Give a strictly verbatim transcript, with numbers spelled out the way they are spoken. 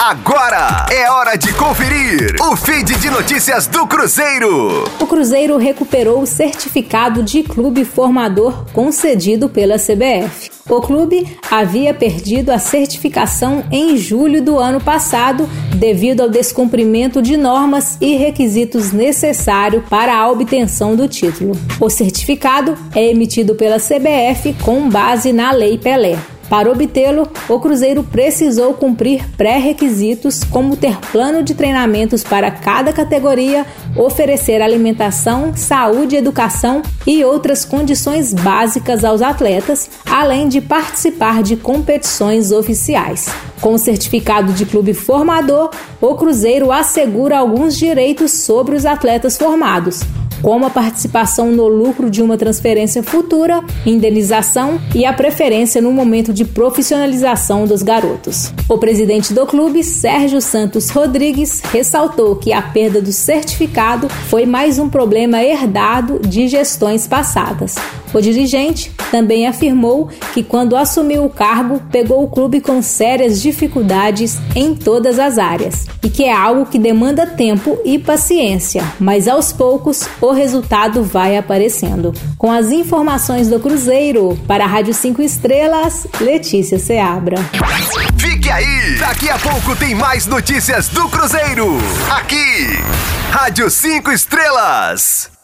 Agora é hora de conferir o feed de notícias do Cruzeiro. O Cruzeiro recuperou o certificado de clube formador concedido pela C B F. O clube havia perdido a certificação em julho do ano passado devido ao descumprimento de normas e requisitos necessários para a obtenção do título. O certificado é emitido pela C B F com base na Lei Pelé. Para obtê-lo, o Cruzeiro precisou cumprir pré-requisitos como ter plano de treinamentos para cada categoria, oferecer alimentação, saúde, educação e outras condições básicas aos atletas, além de participar de competições oficiais. Com o certificado de clube formador, o Cruzeiro assegura alguns direitos sobre os atletas formados, como a participação no lucro de uma transferência futura, indenização e a preferência no momento de profissionalização dos garotos. O presidente do clube, Sérgio Santos Rodrigues, ressaltou que a perda do certificado foi mais um problema herdado de gestões passadas. O dirigente também afirmou que, quando assumiu o cargo, pegou o clube com sérias dificuldades em todas as áreas e que é algo que demanda tempo e paciência, mas aos poucos o resultado vai aparecendo. Com as informações do Cruzeiro, para a Rádio cinco Estrelas, Letícia Seabra. Fique aí! Daqui a pouco tem mais notícias do Cruzeiro, aqui, Rádio cinco Estrelas.